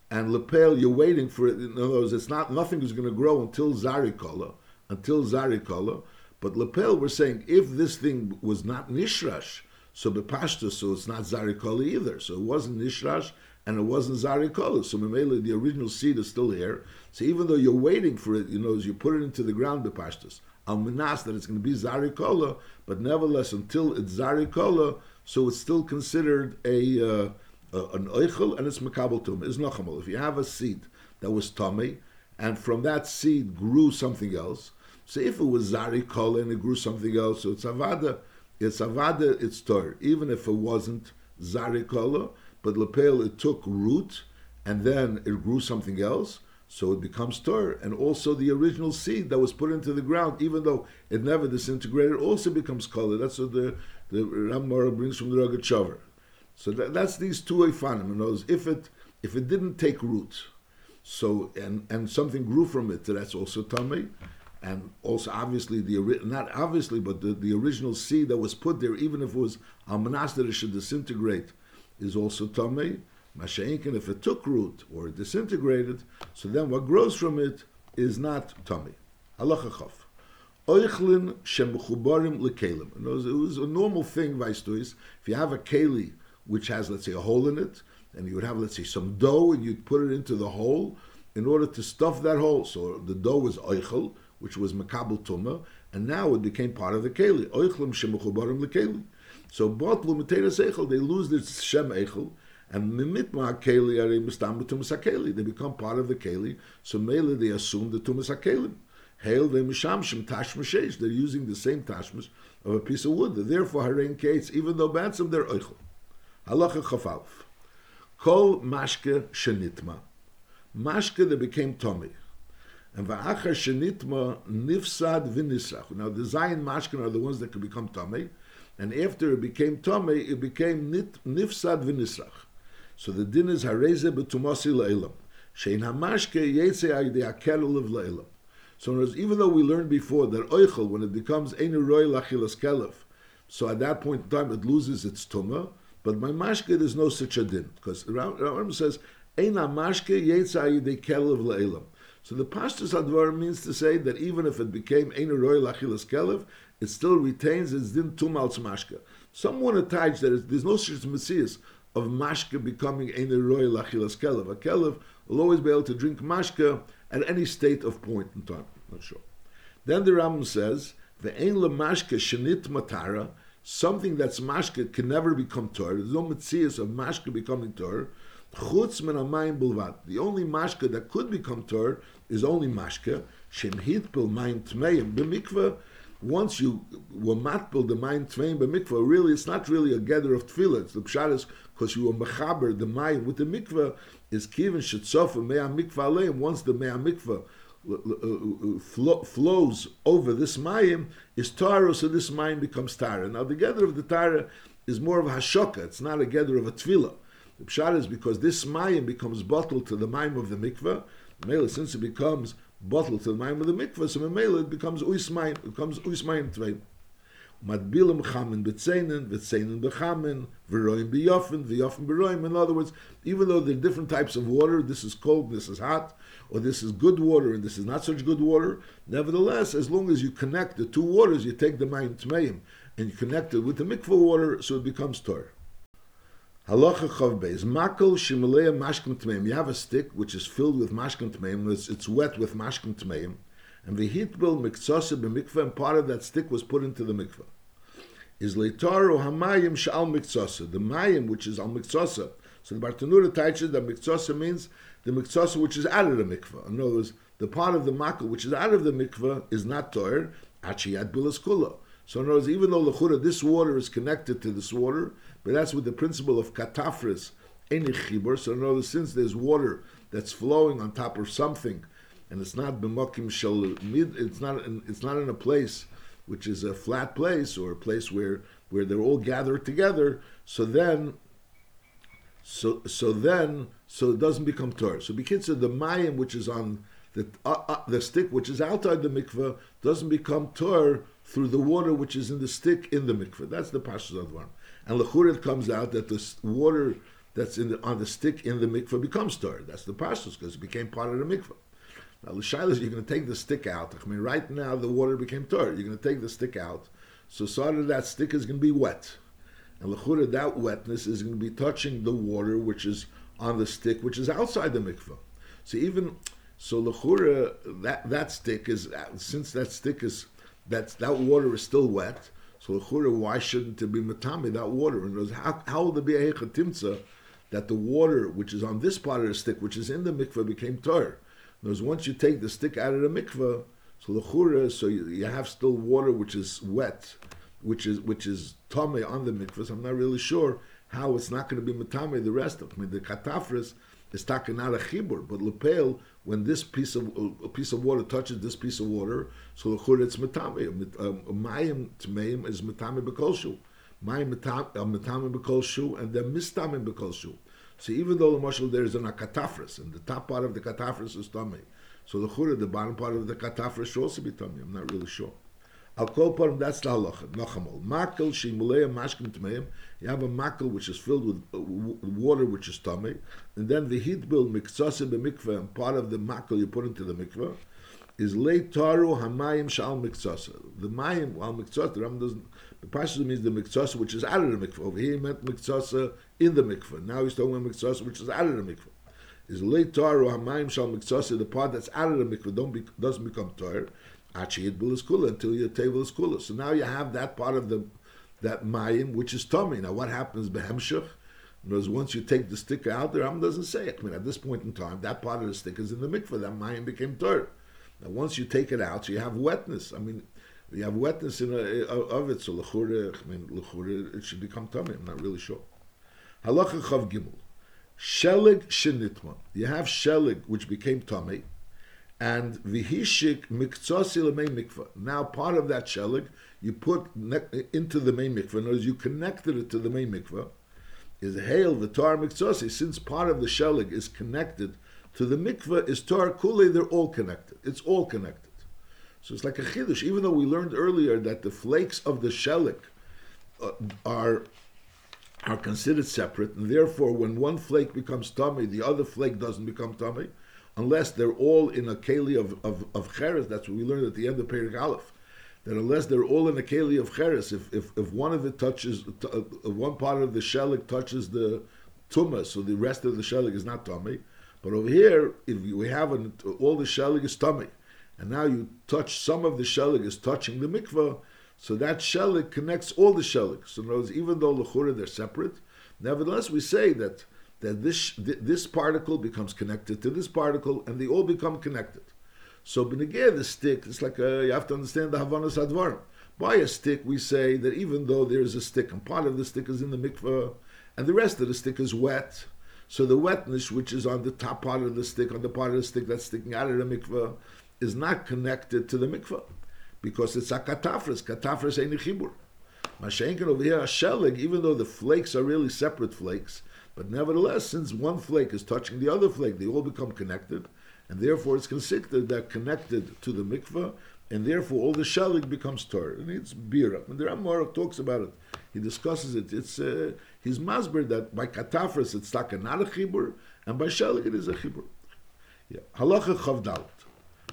and lepel you're waiting for it. In other words, it's not nothing is going to grow until zarek kol, until zarek kol. But lepel, we're saying if this thing was not nishrash. So bepashta, so it's not zarikola either. So it wasn't nishrash and it wasn't zarikola. So memela, the original seed is still here. So even though you're waiting for it, you know, as you put it into the ground bepashtas, alminas that it's going to be zarikola, but nevertheless, until it's zarikola, so it's still considered a, uh, a an oichel and it's makabel tum. It's nochamal. If you have a seed that was tummy, and from that seed grew something else. So if it was zarikola and it grew something else, so it's avada. It's avada, it's Torah, even if it wasn't zarikola, but lepel, it took root, and then it grew something else, so it becomes Torah. And also the original seed that was put into the ground, even though it never disintegrated, also becomes kala. That's what the, the Rambam brings from the Rogat Shover. So that, that's these two eifanim. If it if it didn't take root, so and, and something grew from it, that's also Tamei. And also, obviously, the not obviously, but the, the original seed that was put there, even if it was almanas that it should disintegrate, is also tamei. Masha'inkin, if it took root or it disintegrated, so then what grows from it is not tamei. Halacha chaf. Oichlin shemechubarim lekelim. It was a normal thing, vaistuis. If you have a keli which has, let's say, a hole in it, and you would have, let's say, some dough, and you'd put it into the hole in order to stuff that hole. So the dough was oichel, which was makabel tumah, and now it became part of the keli. Oichlum shemechubarim lekeli. So botlu meteres eichel, they lose their shem eichel, and mimitma keli are mistam b'tumas hakeli. They become part of the keli. So mele they assume the tumas hakelim. Hail they mishamshim tashmashesh. They're using the same tashmash of a piece of wood. Therefore harein kates, even though bantzim they're eichel. Halacha chafalf. Kol mashke shenitma. Mashke they became tummy. And va'achar shenitma nifsad v'nisrach. Now the zayin mashkin are the ones that could become tamei, and after it became tamei, it became nit, nifsad v'nisrach. So the din is hareze b'tumasi la'ilam shein hamashke yetze ayde akelul of la'ilam. So in other words, even though we learned before that oichel, when it becomes einu roi lachilas kelef, so at that point in time it loses its tumah. But by mashke there's no such a din, because Rambam says ein hamashke yetze ayde kelul of la'ilam. So the Pashtus Advar means to say that even if it became Einu Roi Lachilas Kelev, it still retains its din tum al tzmashka. Someone attached that it, there's no such messias of mashka becoming Einu Roi Lachilas Kelev. A Kelev will always be able to drink mashka at any state of point in time. Not sure. Then the Rambam says, Ve'ein la mashka shenit matara, something that's mashka can never become Torah. There's no messias of mashka becoming Torah. Chutz min hamayim bulvat. The only mashka that could become Torah is only mashka. Shem hitpil mayim tmeim b'mikveh. Once you were matpil the mayim tmeim b'mikveh, really it's not really a gather of tefillah. It's the pshat is because you were mechaber the mayim with the mikveh is kivin shetzof mea mikveh aleim. Once the mea mikveh flows over this mayim is Torah, so this mayim becomes Torah. Now the gather of the Torah is more of a hashoka. It's not a gather of a tefillah. The pshat is because this mayim becomes bottled to the mayim of the mikveh. Mele, since it becomes bottled to the mayim of the mikveh, so mele it becomes uis mayim. It becomes uis mayim tveim. Matbilim chamin b'tzeinen, b'tzeinen b'chamin, v'roim b'yofen, v'yofen b'roim. In other words, even though there are different types of water, this is cold, this is hot, or this is good water and this is not such good water. Nevertheless, as long as you connect the two waters, you take the mayim tmeim and you connect it with the mikveh water, so it becomes Torah. Halacha chav beis makel shimalei mashkim tmeim. You have a stick which is filled with mashkim tmeim. It's, it's wet with mashkim tmeim, and v'hitbil miktsase b'mikveh. And part of that stick was put into the mikveh. Is leitaru hamayim she'al miktsase. The mayim which is al miktsase, So the Bartanura Taicha, the Mikzosa means the Mikzosa which is out of the mikveh. In other words, the part of the Makal which is out of the mikveh is not Toyer, Achiyat Bilas Kula. So in other words, even though L'chura, this water is connected to this water, but that's with the principle of Katafris, Eni Chibur. So in other words, since there's water that's flowing on top of something, and it's not B'mokim Shel Mid, it's not, in, it's not in a place which is a flat place or a place where, where they're all gathered together, so then so so then so it doesn't become Torah. So B'kitzur, the mayim which is on the uh, uh, the stick which is outside the mikveh doesn't become Torah through the water which is in the stick in the mikveh. That's the Pashtus Advarim. And l'chura it comes out that the water that's in the, on the stick in the mikveh becomes Torah. That's the Pashtus, because it became part of the mikveh. Now, l'shailas, you're going to take the stick out. I mean, right now the water became Torah. You're going to take the stick out. So sort of that stick is going to be wet. And l'chura, that wetness is going to be touching the water which is on the stick, which is outside the mikveh. So even, so l'chura, that, that stick is, since that stick is, that's, that water is still wet, so l'chura, why shouldn't it be matami, that water? And how, how will there be a hecha timtza that the water which is on this part of the stick, which is in the mikveh, became Torah? Because once you take the stick out of the mikveh, so l'chura, so you, you have still water which is wet, which is which is tamei on the mikveh. So I'm not really sure how it's not going to be matame the rest of. I mean, the katafris is taken out of chibur, but l'peil, when this piece of a piece of water touches this piece of water, so l'chura it's matame. Mayim tmeim is matame b'kolshu, mayim matame b'kolshu, and then mistame b'kolshu. So even though the mashal there is an akatafris, and the top part of the katafris is tummy, so the chura, the bottom part of the katafris should also be tummy. I'm not really sure. Al kol parim, that's the halacha. Nachamol makel shimulei mashkim tmeim. You have a makel which is filled with water which is tummy, and then the hitbil mikzase b'mikveh, and part of the makel you put into the mikveh is leitaru hamayim shal mikzase. The mayim al mikzase, the Rambam doesn't. The Pashtus means the mikzasa which is out of the mikveh. Over here he meant mikzasa in the mikveh. Now he's talking about mikzasa which is out of the mikveh. Is leit Torah hamayim shal mikzasa, the part that's out of the mikveh don't be, doesn't become Torah. Achiyit bilas kula, until your table is kula. So now you have that part of the that mayim which is tummy. Now what happens behemshach? Because once you take the stick out, the Rambam doesn't say it. I mean, at this point in time, that part of the stick is in the mikveh. That mayim became Torah. Now once you take it out, so you have wetness. I mean. You have wetness in a, of it, so l'chura, I mean, l'chura, it should become tummy. I'm not really sure. Halacha chav gimel, shelig shenitma. You have shelig which became tummy, and v'hishik miktzasi l'mei mikveh. Now part of that shelig you put ne- into the main mikveh. In other words, you connected it to the main mikveh. Is hail the Torah miktzasi? Since part of the shelig is connected to the mikveh, is Torah kulei? They're all connected. It's all connected. So it's like a chidush, even though we learned earlier that the flakes of the shelik uh, are are considered separate, and therefore when one flake becomes tummy, the other flake doesn't become tummy, unless they're all in a keli of, of, of cheres. That's what we learned at the end of Perek Aleph, that unless they're all in a keli of cheres, if, if if one of it touches, uh, one part of the shelik touches the tumah, so the rest of the shelik is not tummy. But over here, if we have an, all the shelik is tummy. And now you touch, some of the shelig is touching the mikveh, so that shelig connects all the shelig. So in other words, even though l'chura they're separate, nevertheless we say that that this this particle becomes connected to this particle, and they all become connected. So b'negei the stick, it's like a, you have to understand the havanas hadvarim. By a stick we say that even though there is a stick, and part of the stick is in the mikveh, and the rest of the stick is wet, so the wetness which is on the top part of the stick, on the part of the stick that's sticking out of the mikveh, is not connected to the mikveh, because it's a katafris. Katafris ain't a chibur. Mashenkin over here, a shelig, even though the flakes are really separate flakes, but nevertheless, since one flake is touching the other flake, they all become connected, and therefore it's considered that connected to the mikveh, and therefore all the shelig becomes Torah. And it's bira. And the Rambam Aruch talks about it. He discusses it. It's uh, his masber that by katafris it's taka, not a chibur, and by shelig it is a chibur. Yeah. Halacha chavdal.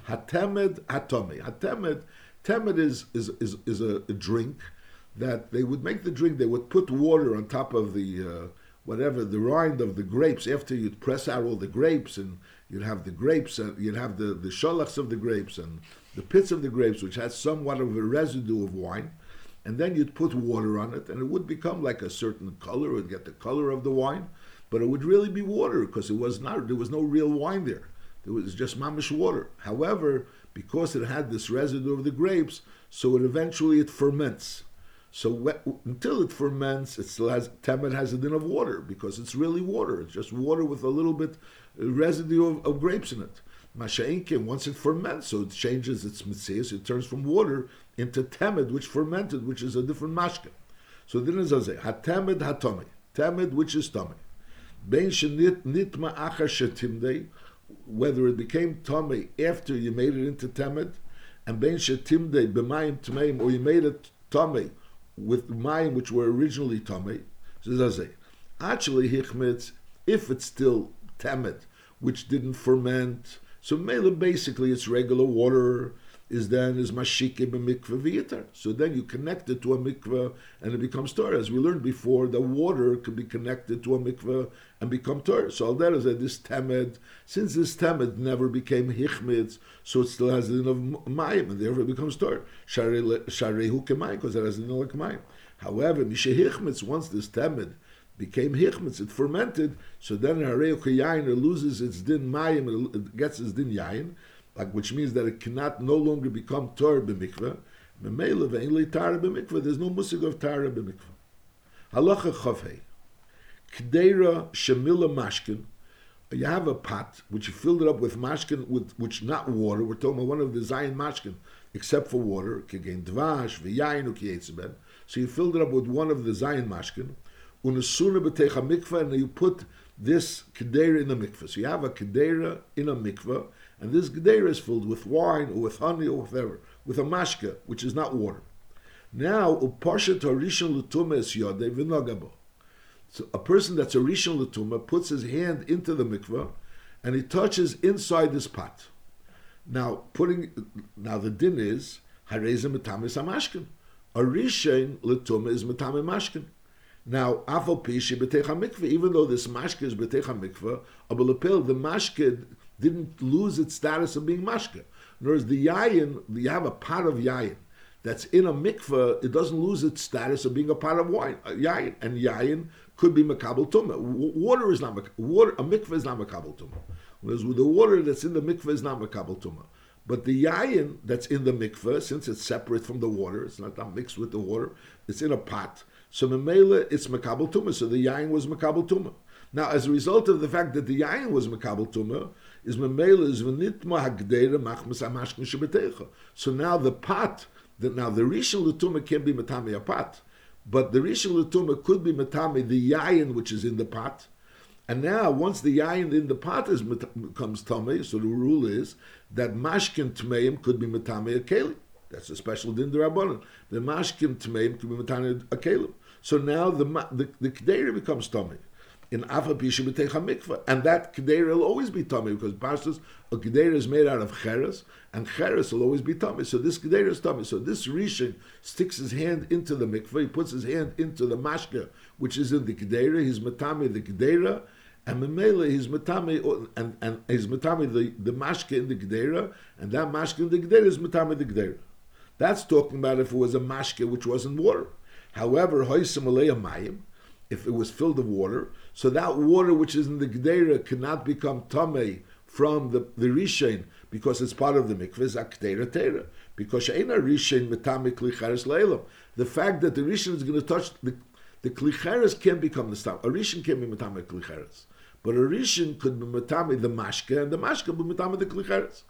Hatemed hatomei. Hatemed, temed is is is, is a, a drink that they would make the drink. They would put water on top of the uh, whatever the rind of the grapes. After you'd press out all the grapes, and you'd have the grapes, and you'd have the the sholachs of the grapes and the pits of the grapes, which had somewhat of a residue of wine, and then you'd put water on it, and it would become like a certain color. It would get the color of the wine, but it would really be water because it was not, there was no real wine there. There was just mamish water. However, because it had this residue of the grapes, so it eventually it ferments. So until it ferments, it still has, temet has a din of water because it's really water. It's just water with a little bit residue of, of grapes in it. Masha'inkim, once it ferments, so it changes its mitzias, it turns from water into temed, which fermented, which is a different mashke. So then as I say, ha-temed ha-tomei, temed which is tomei. Bein shenit nitma achar shetimdei, whether it became tomei after you made it into temed, and bein shetimdei b'mayim tmeim, or you made it tomei with mayim which were originally tomei. So as I say, actually hichmetz, if it's still temed, which didn't ferment, so mele basically it's regular water, is then is mashike b'mikveh v'yitar. So then you connect it to a mikveh and it becomes Torah. As we learned before, the water could be connected to a mikveh and become Torah. So all that is that this temed, since this temed never became hichmitz, so it still has the din of mayim and therefore it becomes Torah. Sharehu kemayim, because it has the din like mayim. However, mishe hichmitz, once this temed became hichmitz, it fermented, so then harehu keyayin, it loses its din mayim, it gets its din yayin, like, which means that it cannot no longer become Torah b'mikveh. Memele ve'enli Torah b'mikveh. There's no musig of Torah b'mikveh. Halacha chavhei. K'deira shemila mashkin. You have a pot which you filled it up with mashkin, with which not water. We're talking about one of the zayin mashkin, except for water. K'gein dvash v'yayin u'k'yetzeben. So you filled it up with one of the zayin mashkin. U'nesuna b'teich ha'mikveh, and you put this k'deira in a mikveh. So you have a k'deira in a mikveh. And this gedera is filled with wine or with honey or whatever, with a mashke, which is not water. Now, so a person that's a rishon l'tumah puts his hand into the mikveh, and he touches inside this pot. Now, putting now the din is harezim metamis amashkin. A rishon l'tumah is metamim mashkin. Now, afal pishi b'teich hamikveh, even though this mashke is b'teich hamikveh, abalapel the mashke didn't lose its status of being mashke. Whereas the yayin, you have a pot of yayin that's in a mikveh, it doesn't lose its status of being a pot of wine, yayin. And yayin could be makabel tumah. Water is not water. A mikveh is not makabel tumah. Whereas with the water that's in the mikveh is not makabel tumah. But the yayin that's in the mikveh, since it's separate from the water, it's not, not mixed with the water, it's in a pot. So memele, it's makabel tumah. So the yayin was makabel tumah. Now, as a result of the fact that the yayin was makabel tumah, is memele is v'nitma hagdeira machmas amashkin shebetecha. So now the pot, the, now the rishon l'tumah can be metame a pot, but the rishon l'tumah could be metame the yayin which is in the pot. And now, once the yayin in the pot is becomes tamei, so the rule is that mashkin tmeim could be metame a kelim. That's a special din d'rabbanan. The mashkin tmeim could be metame a kelim. So now the the, the k'deira becomes tamei. In Afa Pisha B'techa Mikveh. And that K'deira will always be Tomei, because Parshas, a K'deira is made out of Cheres, and Cheres will always be Tomei. So this K'deira is Tomei. So this Rishon sticks his hand into the Mikveh, he puts his hand into the Mashke, which is in the K'deira, he's Matame the K'deira, and Memele, he's Matame, and, and he's Matame the, the Mashke in the K'deira, and that Mashke in the K'deira is Matame the K'deira. That's talking about if it was a Mashke which wasn't water. However, Hoysem Alei Mayim, if it was filled with water, so that water which is in the Gdeira cannot become Tomei from the, the Rishon, because it's part of the Mikveh, is a Gdeira Teira. Because She'ena Rishon Metame Kli Cheres Le'elam. The fact that the Rishon is going to touch, the, the Kli Cheres can become the Stam. A Rishon can be Metame Kli Cheres. But a Rishon could be Metame the Mashke, and the Mashke could be Metame the Kli Cheres.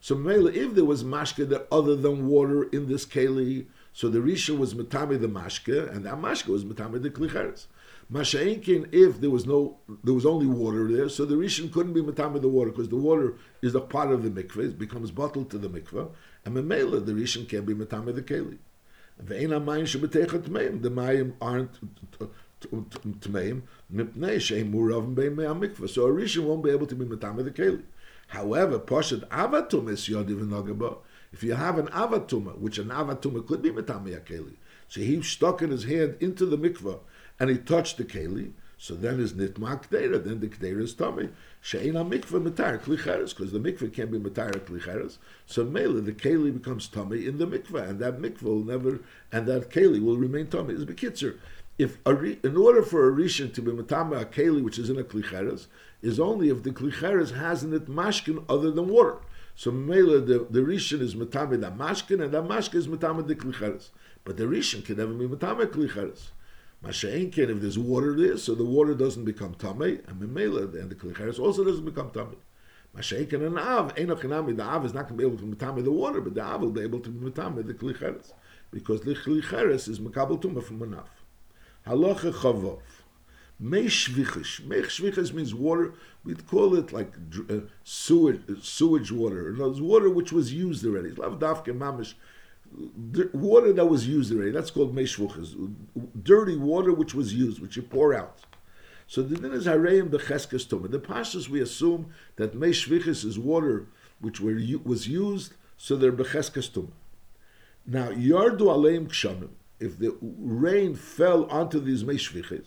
So Mele, if there was Mashke that other than water in this Keli, so the Rishon was Metame the Mashke, and that Mashke was Metame the Kli Cheres. Masha'inkin, if there was no, there was only water there, so the Rishon couldn't be Matam of the water, because the water is a part of the mikveh, it becomes bottled to the mikveh, and Memela, the Rishon can't be Matam of the Keli. Ve'en ha'mayim shebetecha tmeim, the mayim aren't tmeim, mipnei she'en muravim bein mei ha'mikveh, so a Rishon won't be able to be Matam of the Keli. However, poshet avatum es yodi v'nogeba, if you have an avatum, which an avatum could be Matam of Keli, so he stuck in his hand into the mikveh, and he touched the keli, so then is nitma k'deira, then the k'deira is tummy. She'en mikveh metar kli cheres, because the mikveh can't be metar kli cheres. So mele, the keli becomes tummy in the mikveh, and that mikveh will never, and that keli will remain tummy. It's bekitzer. if a re, in order for a rishon to be matame a keli which is in a klicheres, is only if the klicheres has in it mashkin other than water. So mele the, the rishon is matame the mashkin, and the mashkin is matame the klicheres. But the rishon can never be matame klicheres. Masha'enken, if there's water there, so the water doesn't become tamei, and mele and the klicheres also doesn't become tamei. Masha'enken and av enochinami, the av is not going to be able to matame the water, but the av will be able to matame the klicheres, because the klicheres is makabel tumah from an av. Halacha Chavov. Mei Shvichish. Mei Shvichish means water. We'd call it like uh, sewage, uh, sewage water. In other words, water which was used already. Lav Davke Mamish. Water that was used already. That's called Mei Shvichish. Dirty water which was used, which you pour out. So the din is Hareim Becheskes Tumah. The Pashas we assume that Mei Shvichish is water which were, was used, so they're Becheskes Tumah. Now, Yardu Aleim Kshamim. If the rain fell onto these mei shviches,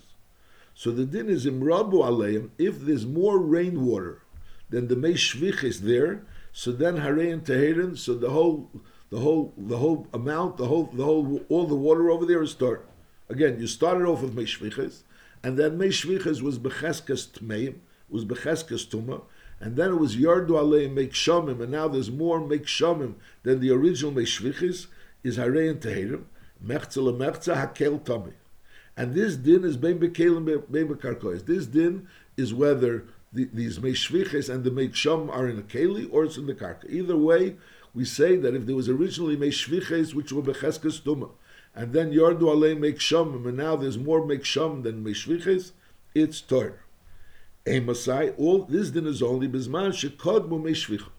so the din is imrabu aleim. If there's more rainwater than the mei shviches there, so then harein teherin. So the whole, the whole, the whole amount, the whole, the whole, all the water over there is torn. Again, you started off with mei shviches, and then mei shviches was becheskes tmeim, was becheskes tuma, and then it was yardu aleim mei kshamim, and now there's more mei kshamim than the original mei shviches is harein teherin. And this din is bein bekelim bein bekarkois. This din is whether the, these mei shviches and the mei sham are in the keli or it's in the karka. Either way, we say that if there was originally mei shviches which were becheskes tumah, and then yardu alei mei sham, and now there's more mei sham than mei shviches, it's tor. Emasai, all this din is only bisman shekodmu mei shvicha.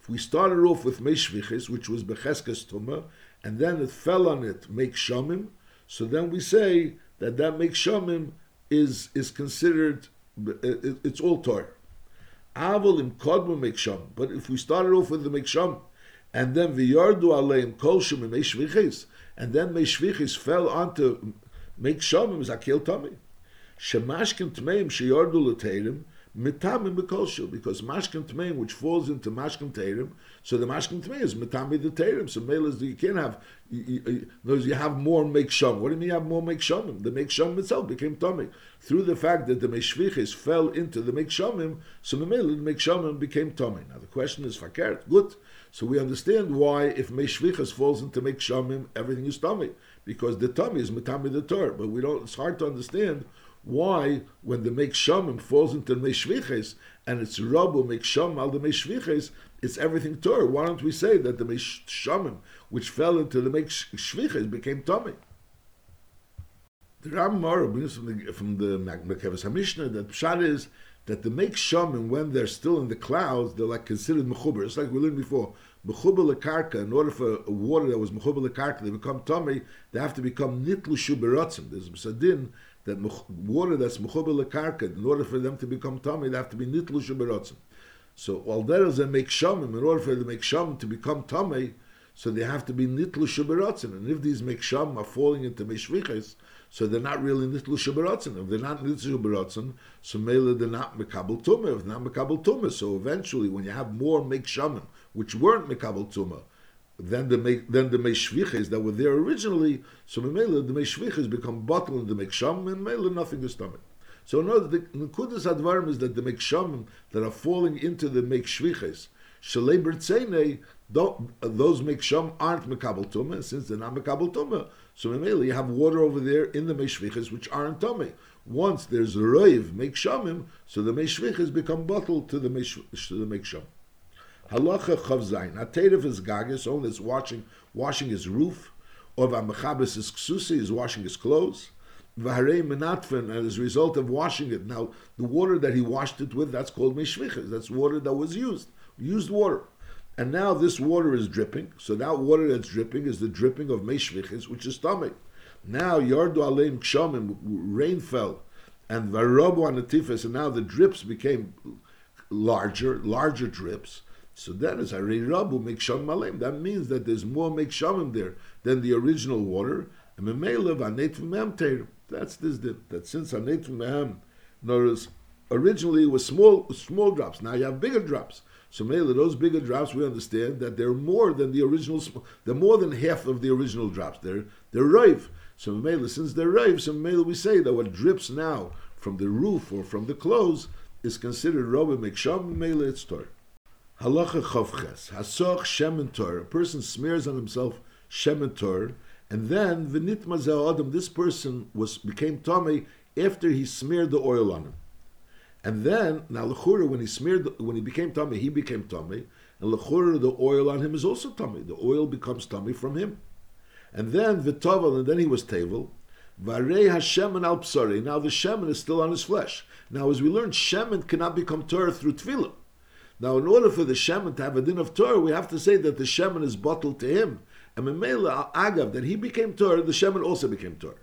If we started off with mei shviches which was becheskes tumah, and then it fell on it, make shamim. So then we say that that make shamim is is considered, it, it's all Torah. Avol im kodmu make shamim. But if we started off with the make shamim, and then v'yardu aleim kol shamim mei shviches, and then mei shviches fell onto make shamim is akel tamei. Shemashkim tmeim sheyardu l'teirim mitamim b'kol shul, because mashkim tmeim which falls into mashkim teirim. So the mashkim tmei is metami the terim. So melas you can't have. You, you, you have more make shum. What do you mean you have more make shumim? The make shum itself became tummy through the fact that the meshviches fell into the make shumim. So the melas make shumim became tummy. Now the question is fakert. Good. So we understand why if meshviches falls into make shumim, everything is tummy, because the tummy is metami the tor. But we don't. It's hard to understand why when the make shumim falls into the meshviches and it's rabu make shum al the meshviches, it's everything Torah. Why don't we say that the Meishamim, which fell into the Meishviches, became Tomei? The Rambam brings from the, from the Mekevus HaMishnah that Pshat is that the Meishamim, when they're still in the clouds, they're like considered Mechuber. It's like we learned before. Mechuber lekarka, in order for water that was Mechuber lekarka, they become Tomei, they have to become Nitlu Shuberatzim. There's a din that water that's Mechuber lekarka, in order for them to become Tomei, they have to be Nitlu Shuberatzim. So while there is a make shamim, in order for the make shamim to become tamei, so they have to be nitlu shubaratzin. And if these make shamim are falling into meshviches, so they're not really nitlu shubaratzin. If they're not nitlu shubaratzin, so mele they're not mekabel tumah. If they're not mekabel tumah, so eventually when you have more make shamim which weren't mekabel tumah, then the make then the meshviches that were there originally, so mele the meshviches become bottled in the make shamim, and mele nothing is tamei. So another the nekudas advarim is that the mekshamim that are falling into the mekshviches shalei b'rtzeinei, those meksham aren't mekabel tumah, since they're not mekabel tumah. So mainly you have water over there in the meshviches which aren't tumah. Once there's a roiv mekshamim, so the meshviches become bottled to the meksham. To the meksham. Halacha chavzayin. Ateirif is gagas, someone that's washing washing his roof, or v'amechabes is ksusi, is washing his clothes. V'harei menatfen, and as a result of washing it, now the water that he washed it with, that's called meshviches. That's water that was used, used water, and now this water is dripping. So that water that's dripping is the dripping of meshviches, which is tamei. Now yardu aleim kshamim, rain fell, and v'rabu anatifes, and now the drips became larger, larger drips. So that is harei rabu mekshamim aleim. That means that there's more mekshamim there than the original water. And memelev anetfim mehem terim. That's this din, that since anetfim mehem, notice originally it was small small drops. Now you have bigger drops. So mele those bigger drops, we understand that they're more than the original. They're more than half of the original drops. They're they're rife. So Mele, since they're rave, so Mele we say that what drips now from the roof or from the clothes is considered Robe Miksham, Mele it's Torah. Halacha Chavches, Hasoch Shemen Torah. A person smears on himself Shemen Torah, and then Vinitma Za'adam, this person was became Tomei after he smeared the oil on him. And then, now Lechura, when he smeared, when he became Tomei, he became Tomei, and Lechura, the oil on him is also Tomei. The oil becomes Tomei from him. And then V'tovel, and then he was Tevel. Varei Hashemen al Psari. Now the Shemen is still on his flesh. Now as we learned, Shemen cannot become Torah through Tefillah. Now in order for the Shemen to have a din of Torah, we have to say that the Shemen is bottled to him. And Memela Agav, that he became Torah, the Shemen also became Torah.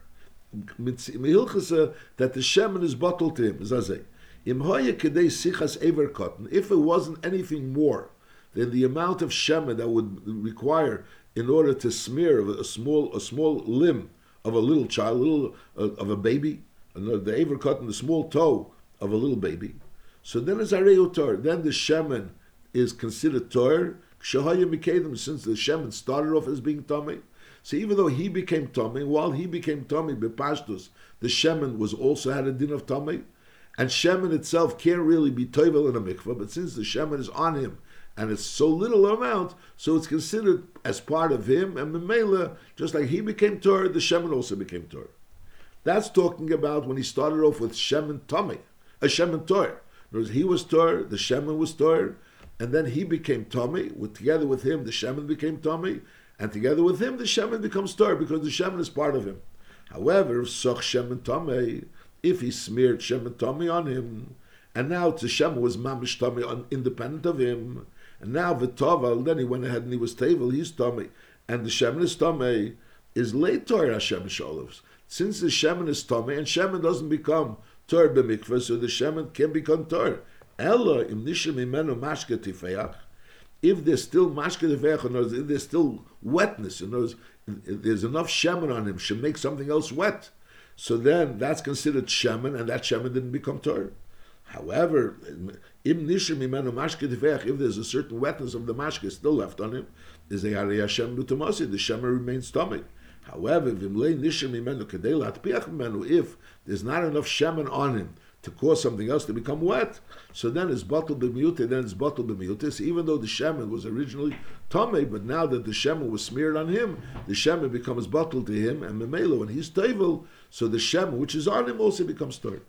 Mehilchasa, that the Shemen is bottled to him. Zazeh. If it wasn't anything more than the amount of shemen that would require in order to smear a small a small limb of a little child, little uh, of a baby, and the aver cotton, the small toe of a little baby, so then it's areyu tor. Then the shemen is considered tor. Shahaya mikadim, since the shemen started off as being tomei. So even though he became tomei, while he became tomei bepashtus, the shemen was also had a din of tomei. And shemen itself can't really be toivel in a mikveh, but since the shemen is on him and it's so little amount, so it's considered as part of him. And Memela, just like he became Torah, the shemen also became Torah. That's talking about when he started off with shemen tomei, a shemen Torah. In other words, he was Torah, the shemen was Torah, and then he became tomei. With together with him, the shemen became tomei, and together with him, the shemen becomes Torah because the shemen is part of him. However, soch shemen tomei. If he smeared Shem and Tomei on him, and now the Shem was Mamish Tomei independent of him, and now V'tovel, then he went ahead and he was Tevel, he's Tomei, and the Shem is Tomei, is late Torah Hashem Sholevs. Since the Shem is Tomei, and Shem doesn't become Torah b'mikveh, so the Shem can become Torah. Ella, im nishim imenu mashke tifeach, if there's still mashke tifeach, if there's still wetness, in other words, if there's enough Shem on him, she makes something else wet. So then that's considered shemen, and that shemen didn't become Torah. However, im nishim imenu mashke tifeach, if there's a certain wetness of the mashke still left on him, is a harei Hashem lutamasi, the shemen remains tomei. However, vim le nishim imenu kedei latpiach imenu, if there's not enough shemen on him to cause something else to become wet, so then it's bottled b'miyute, then it's bottled b'miyute. So even though the shemen was originally tomei, but now that the shemen was smeared on him, the shemen becomes bottled to him, and memelo, when he's tevel, so the shemen which is on him also becomes torah.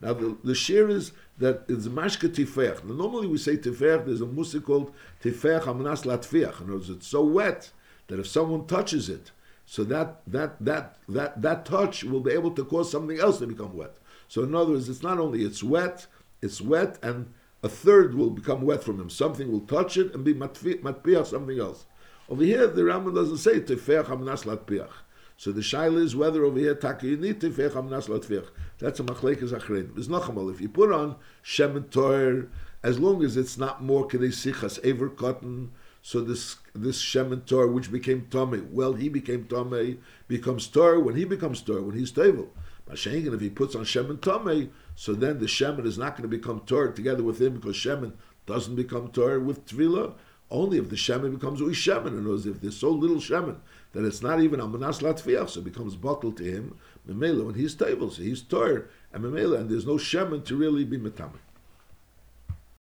Now the, the shear is that it's mashke tifeach. Now normally we say tifeach, there's a musik called tifeach hamnas latfiach. In other words, it's so wet that if someone touches it, so that that that that that touch will be able to cause something else to become wet. So in other words, it's not only it's wet, it's wet, and a third will become wet from him. Something will touch it and be matpiach, something else. Over here, the Rambam doesn't say tefeach hamnas latpiach. So the shaila is whether over here taka you need tefeach hamnas latpiach. That's a machlekes achrein. It's nachamal. If you put on shemen torah, as long as it's not more kedei sichas aver cotton. So this this shemen torah which became tomei, well he became tomei, becomes torah when he becomes torah when he's tevel. Mashengen, if he puts on shemen tomei, so then the shemen is not going to become torah together with him because shemen doesn't become torah with tefillah. Only if the shemen becomes ui shemen, and knows if there's so little shemen that it's not even amanas latfiach, so it becomes bottled to him. Memela, when he's tevel, so he's torah, and memela, and there's no shemen to really be metame.